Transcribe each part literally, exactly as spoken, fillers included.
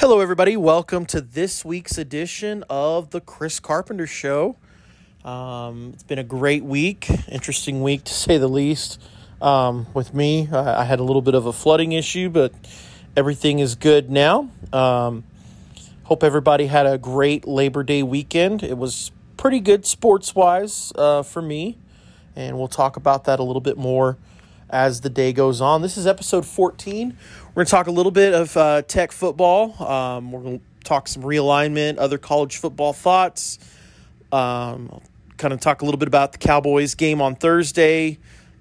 Hello, everybody. Welcome to this week's edition of the Chris Carpenter Show. Um, it's been a great week, interesting week to say the least. Um, with me, I, I had a little bit of a flooding issue, but everything is good now. Um, hope everybody had a great Labor Day weekend. It was pretty good sports-wise uh, for me, and we'll talk about that a little bit more as the day goes on. This is episode fourteen. We're going to talk a little bit of uh, Tech football. Um, we're going to talk some realignment, other college football thoughts. Um, I'll kind of talk a little bit about the Cowboys game on Thursday,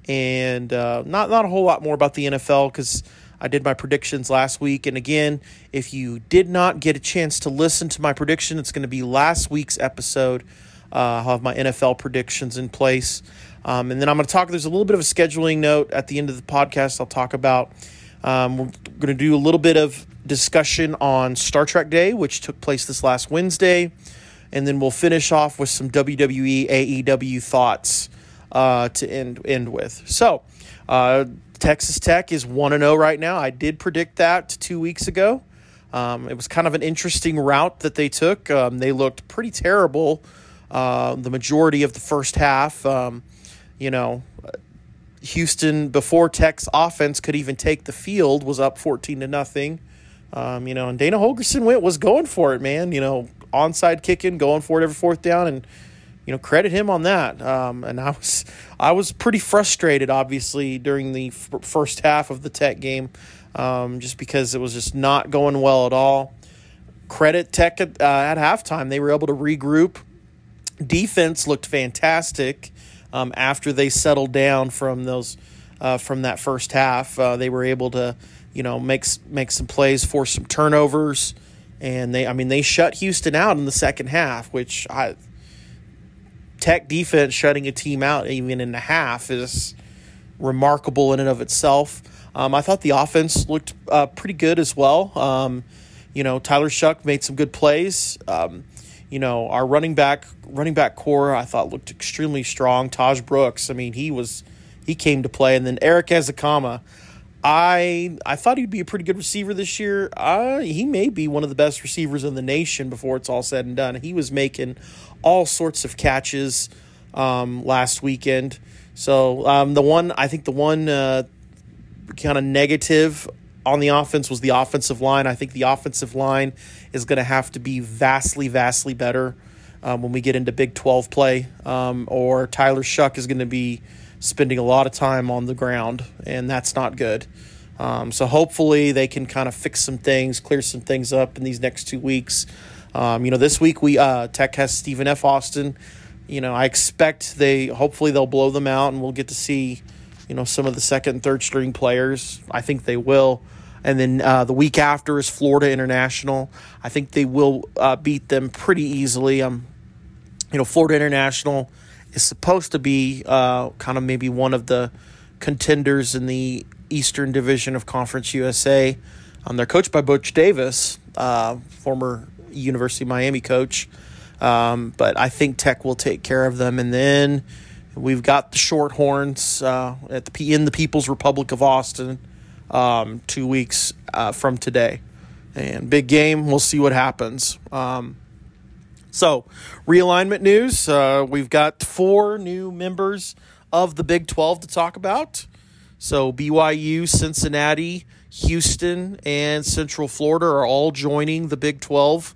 and uh, not, not a whole lot more about the N F L because I did my predictions last week. And again, if you did not get a chance to listen to my prediction, it's going to be last week's episode. Uh, I'll have my N F L predictions in place. Um, and then I'm going to talk, there's a little bit of a scheduling note at the end of the podcast. I'll talk about, um, we're going to do a little bit of discussion on Star Trek Day, which took place this last Wednesday. And then we'll finish off with some W W E, A E W thoughts uh, to end end with. So uh, Texas Tech is one and oh right now. I did predict that two weeks ago. Um, it was kind of an interesting route that they took. Um, they looked pretty terrible uh, the majority of the first half. Um, you know, Houston, before Tech's offense could even take the field, was up fourteen to nothing. Um, you know, and Dana Holgerson went was going for it, man. You know, onside kicking, going for it every fourth down, and you know, credit him on that. Um, and I was I was pretty frustrated, obviously, during the f- first half of the Tech game, um, just because it was just not going well at all. Credit Tech at, uh, at halftime; they were able to regroup. Defense looked fantastic um, after they settled down from those uh, from that first half. Uh, they were able to, you know, make make some plays, force some turnovers. And they, I mean, they shut Houston out in the second half, which I, Tech defense shutting a team out even in the half is remarkable in and of itself. Um, I thought the offense looked uh, pretty good as well. Um, you know, Tyler Shuck made some good plays. Um, you know, our running back running back core I thought looked extremely strong. Taj Brooks, I mean, he was he came to play, and then Eric Azekama. I I thought he'd be a pretty good receiver this year. Uh, he may be one of the best receivers in the nation before it's all said and done. He was making all sorts of catches um, last weekend. So um, the one I think the one uh, kind of negative on the offense was the offensive line. I think the offensive line is going to have to be vastly, vastly better um, when we get into Big twelve play, um, or Tyler Shuck is going to be spending a lot of time on the ground, and that's not good. Um, so hopefully they can kind of fix some things, clear some things up in these next two weeks. Um, you know, this week we uh, Tech has Stephen F. Austin. You know, I expect they hopefully they'll blow them out, and we'll get to see, you know, some of the second and third string players. I think they will. And then uh, the week after is Florida International. I think they will uh, beat them pretty easily. Um, you know, Florida International is supposed to be uh, kind of maybe one of the contenders in the Eastern Division of Conference U S A. Um, they're coached by Butch Davis, uh, former University of Miami coach. Um, but I think Tech will take care of them. And then we've got the Shorthorns uh, at the P- in the People's Republic of Austin um, two weeks uh, from today. And big game. We'll see what happens. Um So, realignment news, uh, we've got four new members of the Big twelve to talk about. So, B Y U, Cincinnati, Houston, and Central Florida are all joining the Big twelve.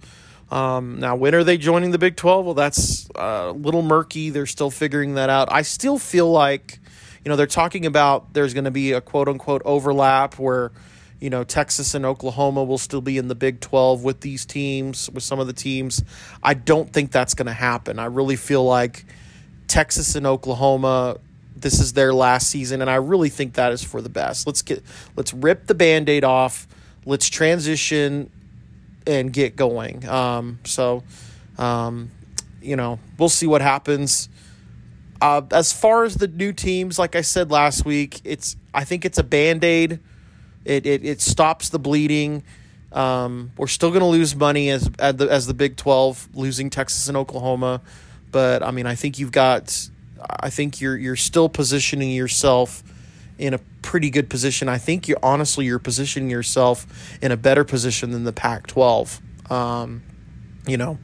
Um, now, when are they joining the Big twelve? Well, that's uh, a little murky. They're still figuring that out. I still feel like, you know, they're talking about there's going to be a quote-unquote overlap where, you know, Texas and Oklahoma will still be in the Big twelve with these teams, with some of the teams. I don't think that's going to happen. I really feel like Texas and Oklahoma, this is their last season, and I really think that is for the best. Let's get, let's rip the Band-Aid off. Let's transition and get going. Um, so, um, you know, we'll see what happens. Uh, as far as the new teams, like I said last week, it's I think it's a Band-Aid. It, it it stops the bleeding. Um, we're still going to lose money as as the, as the Big twelve, losing Texas and Oklahoma, but I mean I think you've got I think you're you're still positioning yourself in a pretty good position. I think you honestly you're positioning yourself in a better position than the Pac twelve. Um, you know,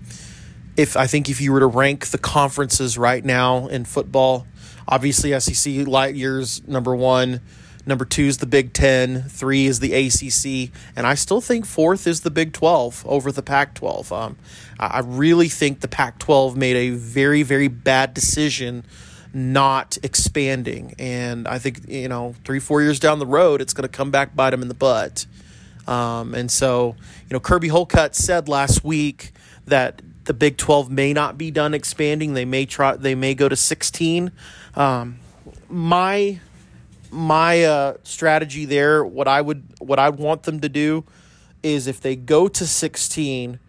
if I think if you were to rank the conferences right now in football, obviously S E C light years number one, number two is the Big Ten, three is the A C C, and I still think fourth is the Big twelve over the Pac twelve. Um, I really think the Pac twelve made a very, very bad decision not expanding, and I think, you know, three, four years down the road, it's going to come back, bite them in the butt. Um, and so, you know, Kirby Holcutt said last week that the Big twelve may not be done expanding. They may try. They may go to sixteen. Um, my my uh, strategy there, what I would what I want them to do is if they go to sixteen,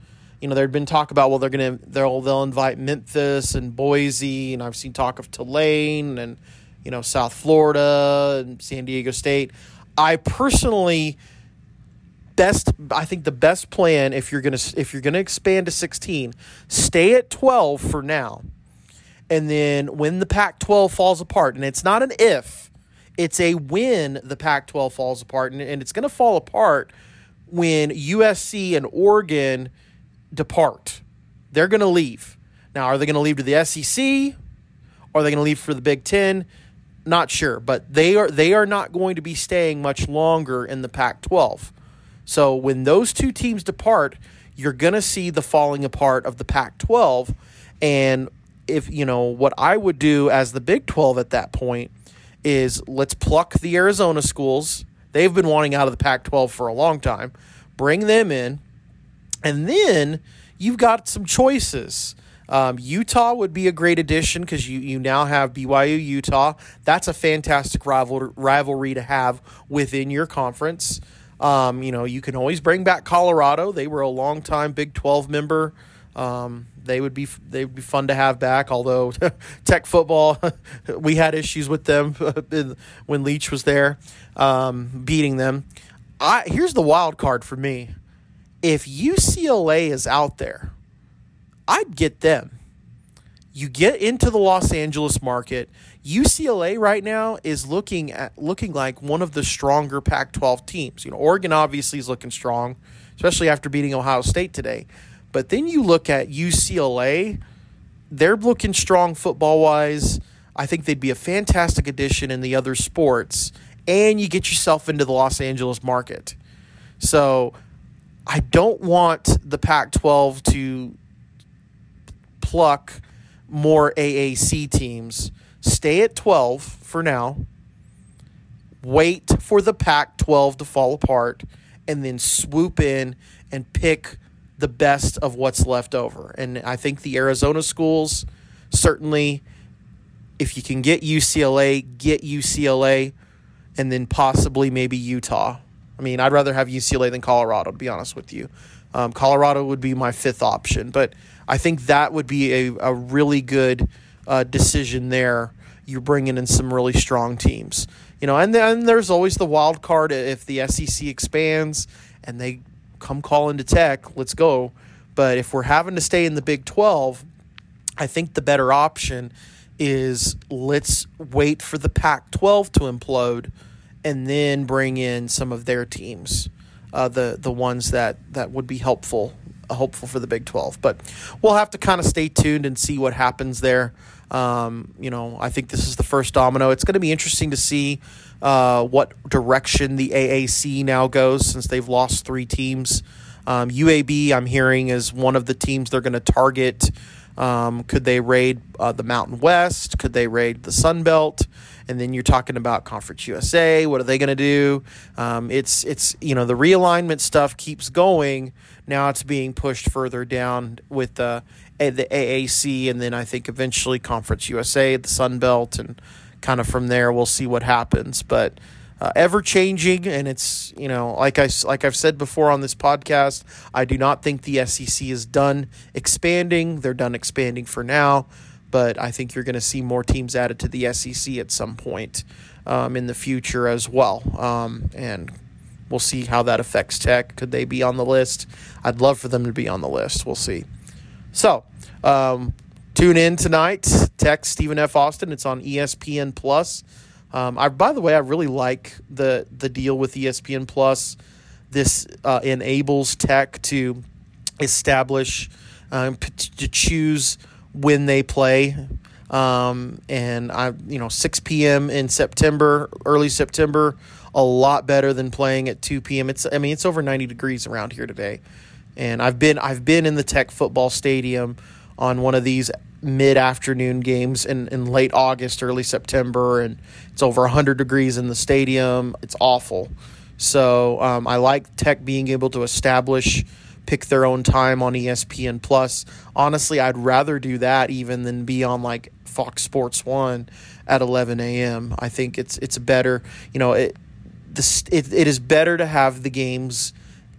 you know, there'd been talk about, well, they're gonna they'll they'll invite Memphis and Boise, and I've seen talk of Tulane and, you know, South Florida and San Diego State. I personally. Best, I think the best plan if you're gonna if you're gonna expand to sixteen, stay at twelve for now, and then when the Pac twelve falls apart, and it's not an if, it's a when the Pac twelve falls apart, and, and it's gonna fall apart when U S C and Oregon depart. They're gonna leave. Now, are they gonna leave to the S E C? Are they gonna leave for the Big Ten? Not sure, but they are they are not going to be staying much longer in the Pac twelve. So when those two teams depart, you're going to see the falling apart of the Pac twelve. And if, you know, what I would do as the Big twelve at that point is let's pluck the Arizona schools. They've been wanting out of the Pac twelve for a long time. Bring them in. And then you've got some choices. Um, Utah would be a great addition because you, you now have B Y U-Utah. That's a fantastic rival, rivalry to have within your conference. Um, you know, you can always bring back Colorado. They were a long-time Big twelve member. Um, they would be they would be fun to have back, although Tech football, we had issues with them when Leach was there, um, beating them. I, here's the wild card for me. If U C L A is out there, I'd get them. You get into the Los Angeles market. U C L A right now is looking at looking like one of the stronger Pac twelve teams. You know, Oregon obviously is looking strong, especially after beating Ohio State today. But then you look at U C L A; they're looking strong football-wise. I think they'd be a fantastic addition in the other sports, and you get yourself into the Los Angeles market. So, I don't want the Pac twelve to pluck more A A C teams. Stay at twelve for now. Wait for the Pac twelve to fall apart and then swoop in and pick the best of what's left over. And I think the Arizona schools, certainly, if you can get U C L A, get U C L A, and then possibly maybe Utah. I mean, I'd rather have U C L A than Colorado, to be honest with you. Um, Colorado would be my fifth option, but I think that would be a, a really good uh, decision there. You're bringing in some really strong teams, you know, and then there's always the wild card. If the S E C expands and they come calling to Tech, let's go. But if we're having to stay in the Big twelve, I think the better option is let's wait for the Pac twelve to implode and then bring in some of their teams. Uh, the the ones that, that would be helpful, uh, helpful for the Big twelve. But we'll have to kind of stay tuned and see what happens there. Um, you know, I think this is the first domino. It's going to be interesting to see uh, what direction the A A C now goes since they've lost three teams. Um, U A B, I'm hearing, is one of the teams they're going to target. Um, could they raid uh, the Mountain West? Could they raid the Sun Belt? And then you're talking about Conference U S A. What are they going to do? Um, it's it's you know, the realignment stuff keeps going. Now it's being pushed further down with uh, the A A C, and then I think eventually Conference U S A, the Sun Belt, and kind of from there we'll see what happens. But uh, ever changing, and it's, you know, like I like I've said before on this podcast, I do not think the S E C is done expanding. They're done expanding for now. But I think you're going to see more teams added to the S E C at some point um, in the future as well. Um, and we'll see how that affects Tech. Could they be on the list? I'd love for them to be on the list. We'll see. So um, tune in tonight. Tech, Stephen F. Austin. It's on E S P N plus. Um, I, by the way, I really like the the deal with E S P N Plus. This uh, enables Tech to establish, um, p- to choose when they play. Um, and I, you know, six p.m. in September, early September, a lot better than playing at two p.m. It's, I mean, it's over ninety degrees around here today. And I've been, I've been in the Tech football stadium on one of these mid-afternoon games in, in late August, early September, and it's over one hundred degrees in the stadium. It's awful. So um, I like Tech being able to establish, pick their own time on E S P N Plus. Honestly, I'd rather do that even than be on like Fox Sports One at eleven a.m. I think it's it's better. You know, it the it, it is better to have the games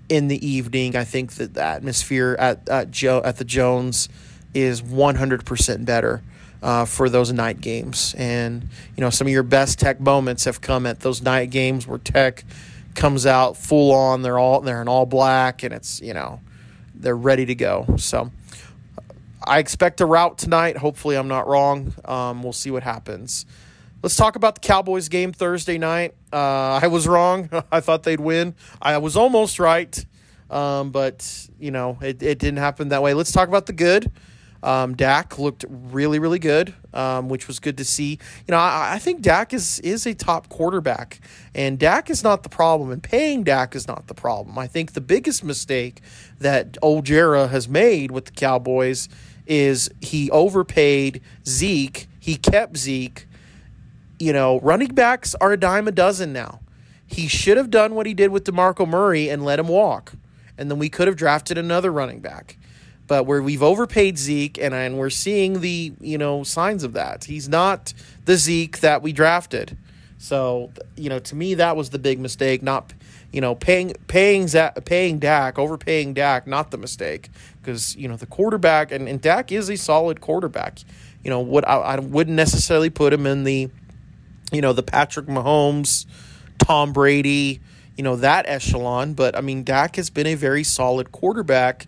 in the evening. I think that the atmosphere at at, Joe, at the Jones is one hundred percent better uh, for those night games. And, you know, some of your best Tech moments have come at those night games where Tech comes out full on. They're all they're in all black, and it's, you know, they're ready to go. So I expect a rout tonight. Hopefully I'm not wrong. Um, we'll see what happens. Let's talk about the Cowboys game Thursday night. Uh, I was wrong. I thought they'd win. I was almost right, um, but, you know, it, it didn't happen that way. Let's talk about the good. Um, Dak looked really, really good, um, which was good to see. You know, I, I think Dak is is a top quarterback, and Dak is not the problem, and paying Dak is not the problem. I think the biggest mistake that old Jera has made with the Cowboys is he overpaid Zeke. He kept Zeke. You know, running backs are a dime a dozen now. He should have done what he did with DeMarco Murray and let him walk, and then we could have drafted another running back. But where we've overpaid Zeke, and, and we're seeing the, you know, signs of that. He's not the Zeke that we drafted. So, you know, to me, that was the big mistake. Not, you know, paying paying paying Dak, overpaying Dak, not the mistake. Because, you know, the quarterback, and, and Dak is a solid quarterback. You know, what I, I wouldn't necessarily put him in the, you know, the Patrick Mahomes, Tom Brady, you know, that echelon. But, I mean, Dak has been a very solid quarterback.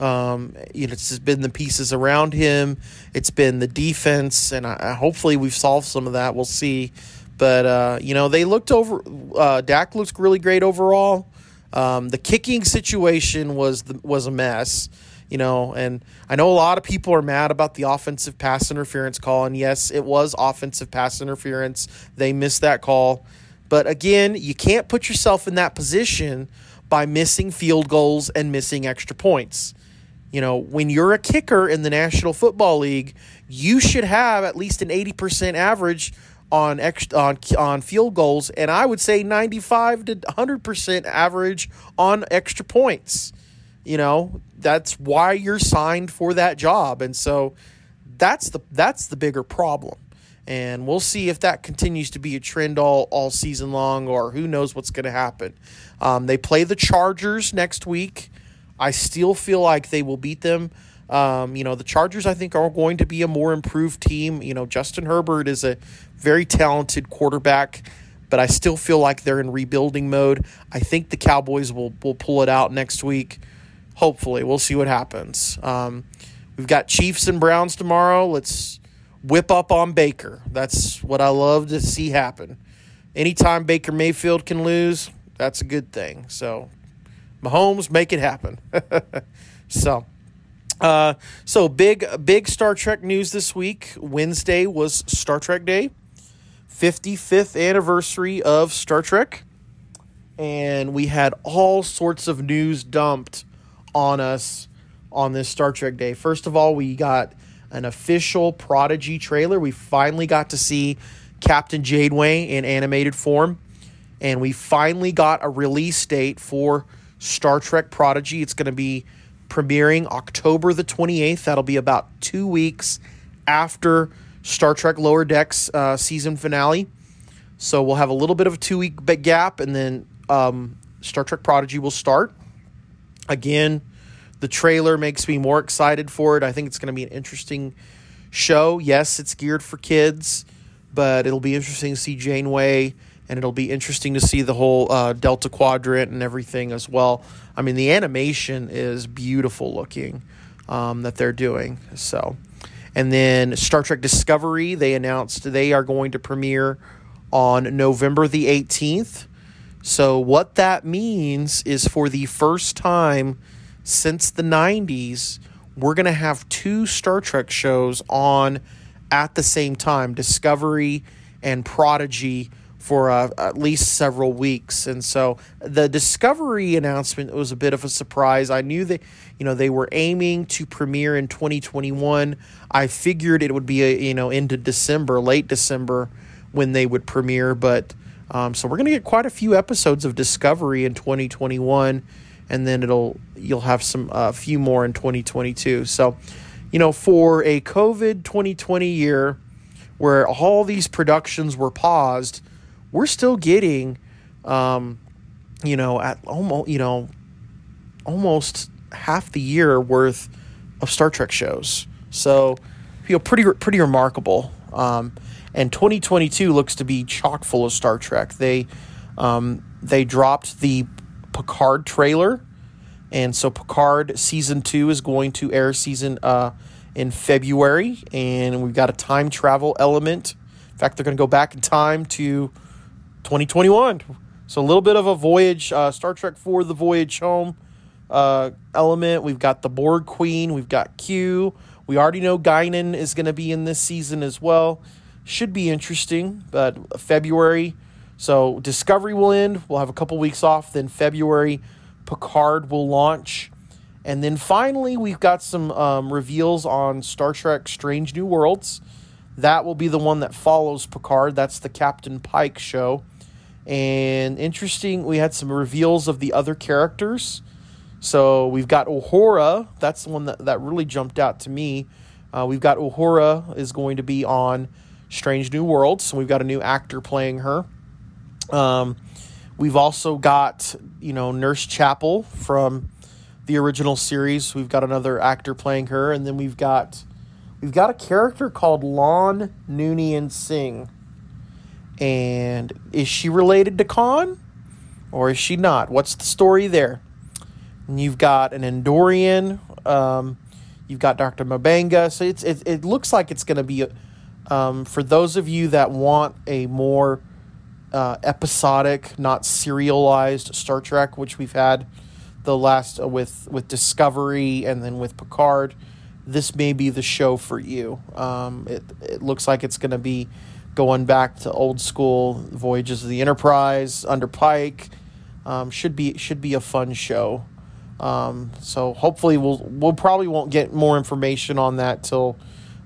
Um, you know, it's been the pieces around him. It's been the defense, and I, I hopefully we've solved some of that. We'll see, but uh, you know, they looked over. Uh, Dak looks really great overall. Um, the kicking situation was the, was a mess, you know. And I know a lot of people are mad about the offensive pass interference call, and yes, it was offensive pass interference. They missed that call, but again, you can't put yourself in that position by missing field goals and missing extra points. You know, when you're a kicker in the National Football League, you should have at least an eighty percent average on ex- on on field goals, and I would say ninety-five to one hundred percent average on extra points. You know, that's why you're signed for that job, and so that's the that's the bigger problem. And we'll see if that continues to be a trend all, all season long, or who knows what's going to happen. Um, they play the Chargers next week. I still feel like they will beat them. Um, you know, the Chargers, I think, are going to be a more improved team. You know, Justin Herbert is a very talented quarterback, but I still feel like they're in rebuilding mode. I think the Cowboys will, will pull it out next week. Hopefully. We'll see what happens. Um, we've got Chiefs and Browns tomorrow. Let's whip up on Baker. That's what I love to see happen. Anytime Baker Mayfield can lose, that's a good thing. So, Mahomes, make it happen. so, uh, so big, big Star Trek news this week. Wednesday was Star Trek Day, fifty-fifth anniversary of Star Trek. And we had all sorts of news dumped on us on this Star Trek Day. First of all, we got an official Prodigy trailer. We finally got to see Captain Janeway in animated form. And we finally got a release date for Star Trek Prodigy. It's going to be premiering October the twenty-eighth. That'll be about two weeks after Star Trek Lower Decks uh, season finale. So we'll have a little bit of a two-week gap, and then um, Star Trek Prodigy will start. Again, the trailer makes me more excited for it. I think it's going to be an interesting show. Yes, it's geared for kids, but it'll be interesting to see Janeway. And it'll be interesting to see the whole uh, Delta Quadrant and everything as well. I mean, the animation is beautiful looking um, that they're doing. So, and then Star Trek Discovery, they announced they are going to premiere on November the eighteenth. So what that means is for the first time since the nineties, we're going to have two Star Trek shows on at the same time, Discovery and Prodigy, for uh, at least several weeks. And so the Discovery announcement was a bit of a surprise. I knew that, you know, they were aiming to premiere in twenty twenty-one. I figured it would be, a, you know, into December, late December when they would premiere. But um, so we're going to get quite a few episodes of Discovery in twenty twenty-one. And then it'll you'll have some a uh, few more in twenty twenty-two. So, you know, for a COVID twenty twenty year where all these productions were paused, we're still getting, um, you know, at almost, you know, almost half the year worth of Star Trek shows. So, you know, pretty pretty remarkable. Um, and twenty twenty-two looks to be chock full of Star Trek. They um, they dropped the Picard trailer, and so Picard season two is going to air season uh, in February, and we've got a time travel element. In fact, they're going to go back in time to twenty twenty-one. So a little bit of a voyage, uh, Star Trek four, the voyage home uh, element. We've got the Borg Queen. We've got Q. We already know Guinan is going to be in this season as well. Should be interesting, but February. So Discovery will end. We'll have a couple weeks off. Then February, Picard will launch. And then finally, we've got some um, reveals on Star Trek Strange New Worlds. That will be the one that follows Picard. That's the Captain Pike show. And interesting, we had some reveals of the other characters. So we've got Uhura. That's the one that, that really jumped out to me. Uh, we've got Uhura is going to be on Strange New Worlds. So we've got a new actor playing her. Um, we've also got, you know, Nurse Chapel from the original series. We've got another actor playing her. And then we've got... We've got a character called Lon Noonien Singh. And is she related to Khan? Or is she not? What's the story there? And you've got an Andorian. Um, you've got Doctor Mabanga. So it's it, it looks like it's going to be... Um, for those of you that want a more uh, episodic, not serialized Star Trek, which we've had the last uh, with, with Discovery and then with Picard... This may be the show for you. Um, it, it looks like it's going to be going back to old school Voyages of the Enterprise under Pike. Um, should be should be a fun show. Um, so hopefully we'll we'll probably won't get more information on that till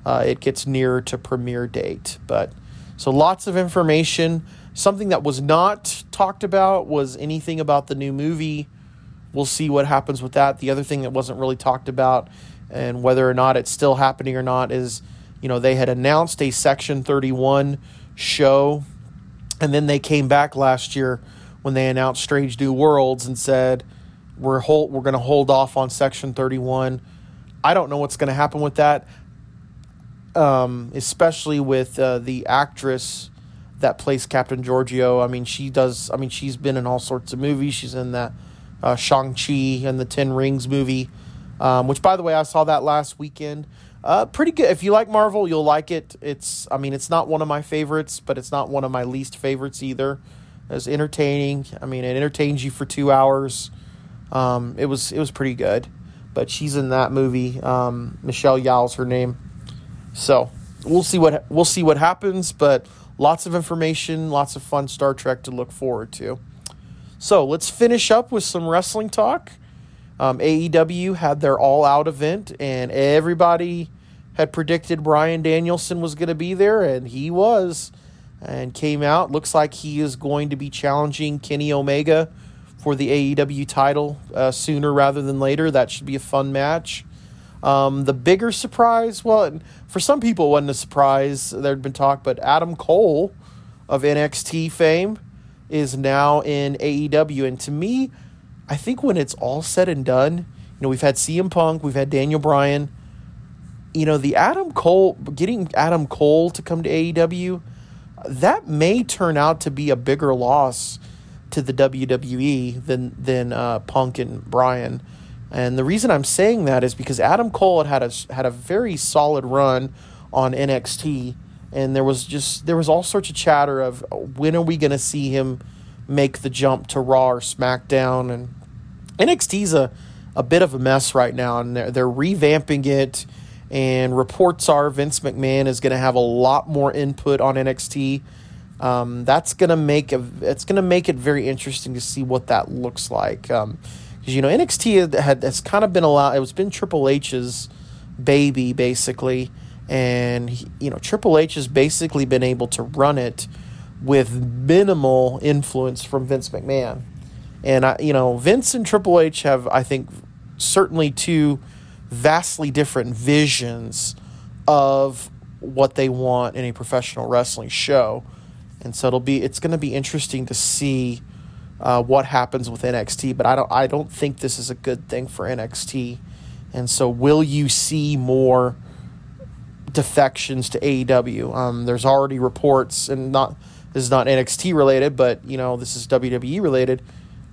uh, it gets nearer to premiere date. But so lots of information. Something that was not talked about was anything about the new movie. We'll see what happens with that. The other thing that wasn't really talked about. And whether or not it's still happening or not is, you know, they had announced a Section thirty-one show. And then they came back last year when they announced Strange New Worlds and said, we're hold, we're going to hold off on Section thirty-one. I don't know what's going to happen with that, um, especially with uh, the actress that plays Captain Giorgio. I mean, she does. I mean, she's been in all sorts of movies. She's in that uh, Shang-Chi and the Ten Rings movie. Um, which, by the way, I saw that last weekend. Uh, pretty good. If you like Marvel, you'll like it. It's, I mean, it's not one of my favorites, but it's not one of my least favorites either. It's entertaining. I mean, it entertains you for two hours. Um, it was, it was pretty good. But she's in that movie. Um, Michelle Yao's her name. So we'll see what we'll see what happens. But lots of information, lots of fun Star Trek to look forward to. So let's finish up with some wrestling talk. Um, A E W had their all-out event, and everybody had predicted Bryan Danielson was going to be there, and he was, and came out. Looks like he is going to be challenging Kenny Omega for the A E W title uh, sooner rather than later. That should be a fun match. Um, the bigger surprise, well, for some people it wasn't a surprise. There had been talk, but Adam Cole of N X T fame is now in A E W, and to me... I think when it's all said and done, you know, we've had C M Punk, we've had Daniel Bryan, you know, the Adam Cole, getting Adam Cole to come to A E W, that may turn out to be a bigger loss to the W W E than, than uh, Punk and Bryan. And the reason I'm saying that is because Adam Cole had, had a, had a very solid run on N X T, And there was just there was all sorts of chatter of when are we going to see him make the jump to Raw or SmackDown. And N X T's a, a bit of a mess right now, and they're, they're revamping it. And reports are Vince McMahon is going to have a lot more input on N X T. Um, that's going to make a, it's going to make it very interesting to see what that looks like. Um, because you know N X T had has kind of been allowed. It's been Triple H's baby basically, and he, you know Triple H has basically been able to run it with minimal influence from Vince McMahon. And I, you know, Vince and Triple H have, I think, certainly two vastly different visions of what they want in a professional wrestling show. And so it'll be it's going to be interesting to see uh, what happens with N X T. But I don't I don't think this is a good thing for N X T. And so will you see more defections to A E W? Um, there's already reports, and not this is not N X T related, but you know this is W W E related,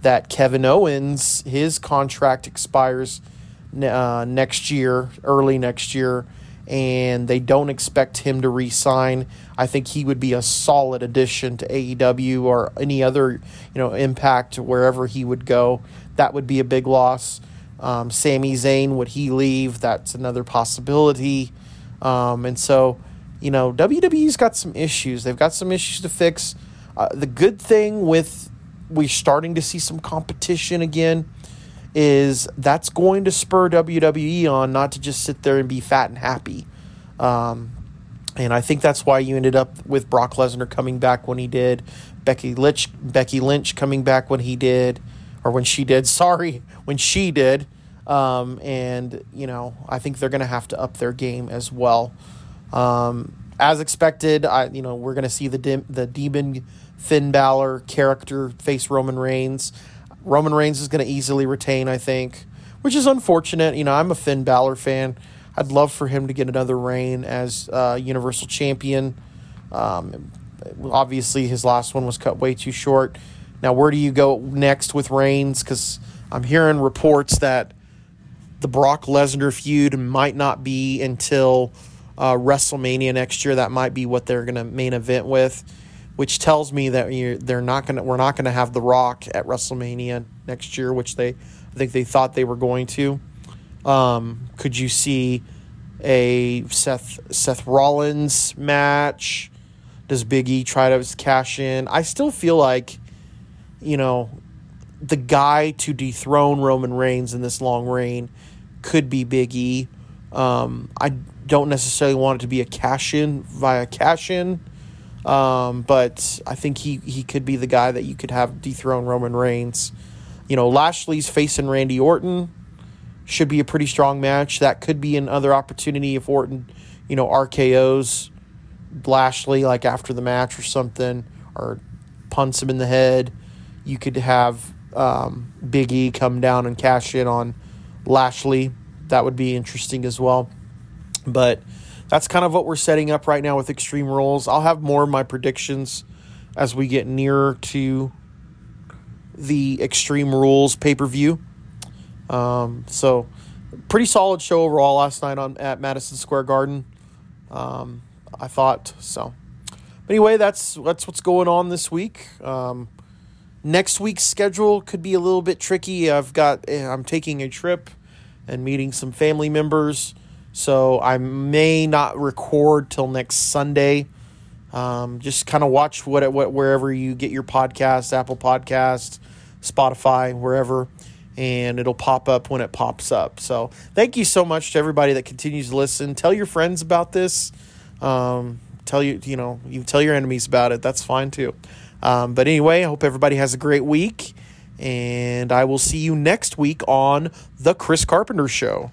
that Kevin Owens, his contract expires uh, next year, early next year. And they don't expect him to re-sign. I think he would be a solid addition to A E W or any other, you know, Impact, wherever he would go. That would be a big loss. Um, Sami Zayn, would he leave? That's another possibility. Um, and so, you know, W W E's got some issues. They've got some issues to fix. Uh, the good thing with we're starting to see some competition again is that's going to spur W W E on not to just sit there and be fat and happy. Um, and I think that's why you ended up with Brock Lesnar coming back when he did, Becky Lynch, Becky Lynch coming back when he did, or when she did, sorry, when she did. Um, and, you know, I think they're going to have to up their game as well. Um, as expected, I you know, we're going to see the dim, the demon Finn Balor character face Roman Reigns. Roman Reigns is going to easily retain, I think, which is unfortunate. You know, I'm a Finn Balor fan. I'd love for him to get another reign as uh, Universal Champion. Um, obviously, his last one was cut way too short. Now, where do you go next with Reigns? Because I'm hearing reports that the Brock Lesnar feud might not be until uh, WrestleMania next year. That might be what they're going to main event with, which tells me that you they're not going we're not going to have The Rock at WrestleMania next year, which they I think they thought they were going to. Um, could you see a Seth Seth Rollins match? Does Big E try to cash in? I still feel like, you know, the guy to dethrone Roman Reigns in this long reign could be Big E. Um, I don't necessarily want it to be a cash-in via cash-in. Um, but I think he, he could be the guy that you could have dethrone Roman Reigns. You know, Lashley's facing Randy Orton should be a pretty strong match. That could be another opportunity if Orton, you know, R K Os Lashley like after the match or something, or punts him in the head. You could have um, Big E come down and cash in on Lashley. That would be interesting as well. But that's kind of what we're setting up right now with Extreme Rules. I'll have more of my predictions as we get nearer to the Extreme Rules pay-per-view. Um, so, pretty solid show overall last night on at Madison Square Garden. Um, I thought so. But anyway, that's that's what's going on this week. Um, next week's schedule could be a little bit tricky. I've got I'm taking a trip and meeting some family members. So I may not record till next Sunday. Um, just kind of watch what, what wherever you get your podcasts, Apple Podcasts, Spotify, wherever, and it'll pop up when it pops up. So thank you so much to everybody that continues to listen. Tell your friends about this. Um, tell you you know you tell your enemies about it. That's fine too. Um, but anyway, I hope everybody has a great week, and I will see you next week on The Chris Carpenter Show.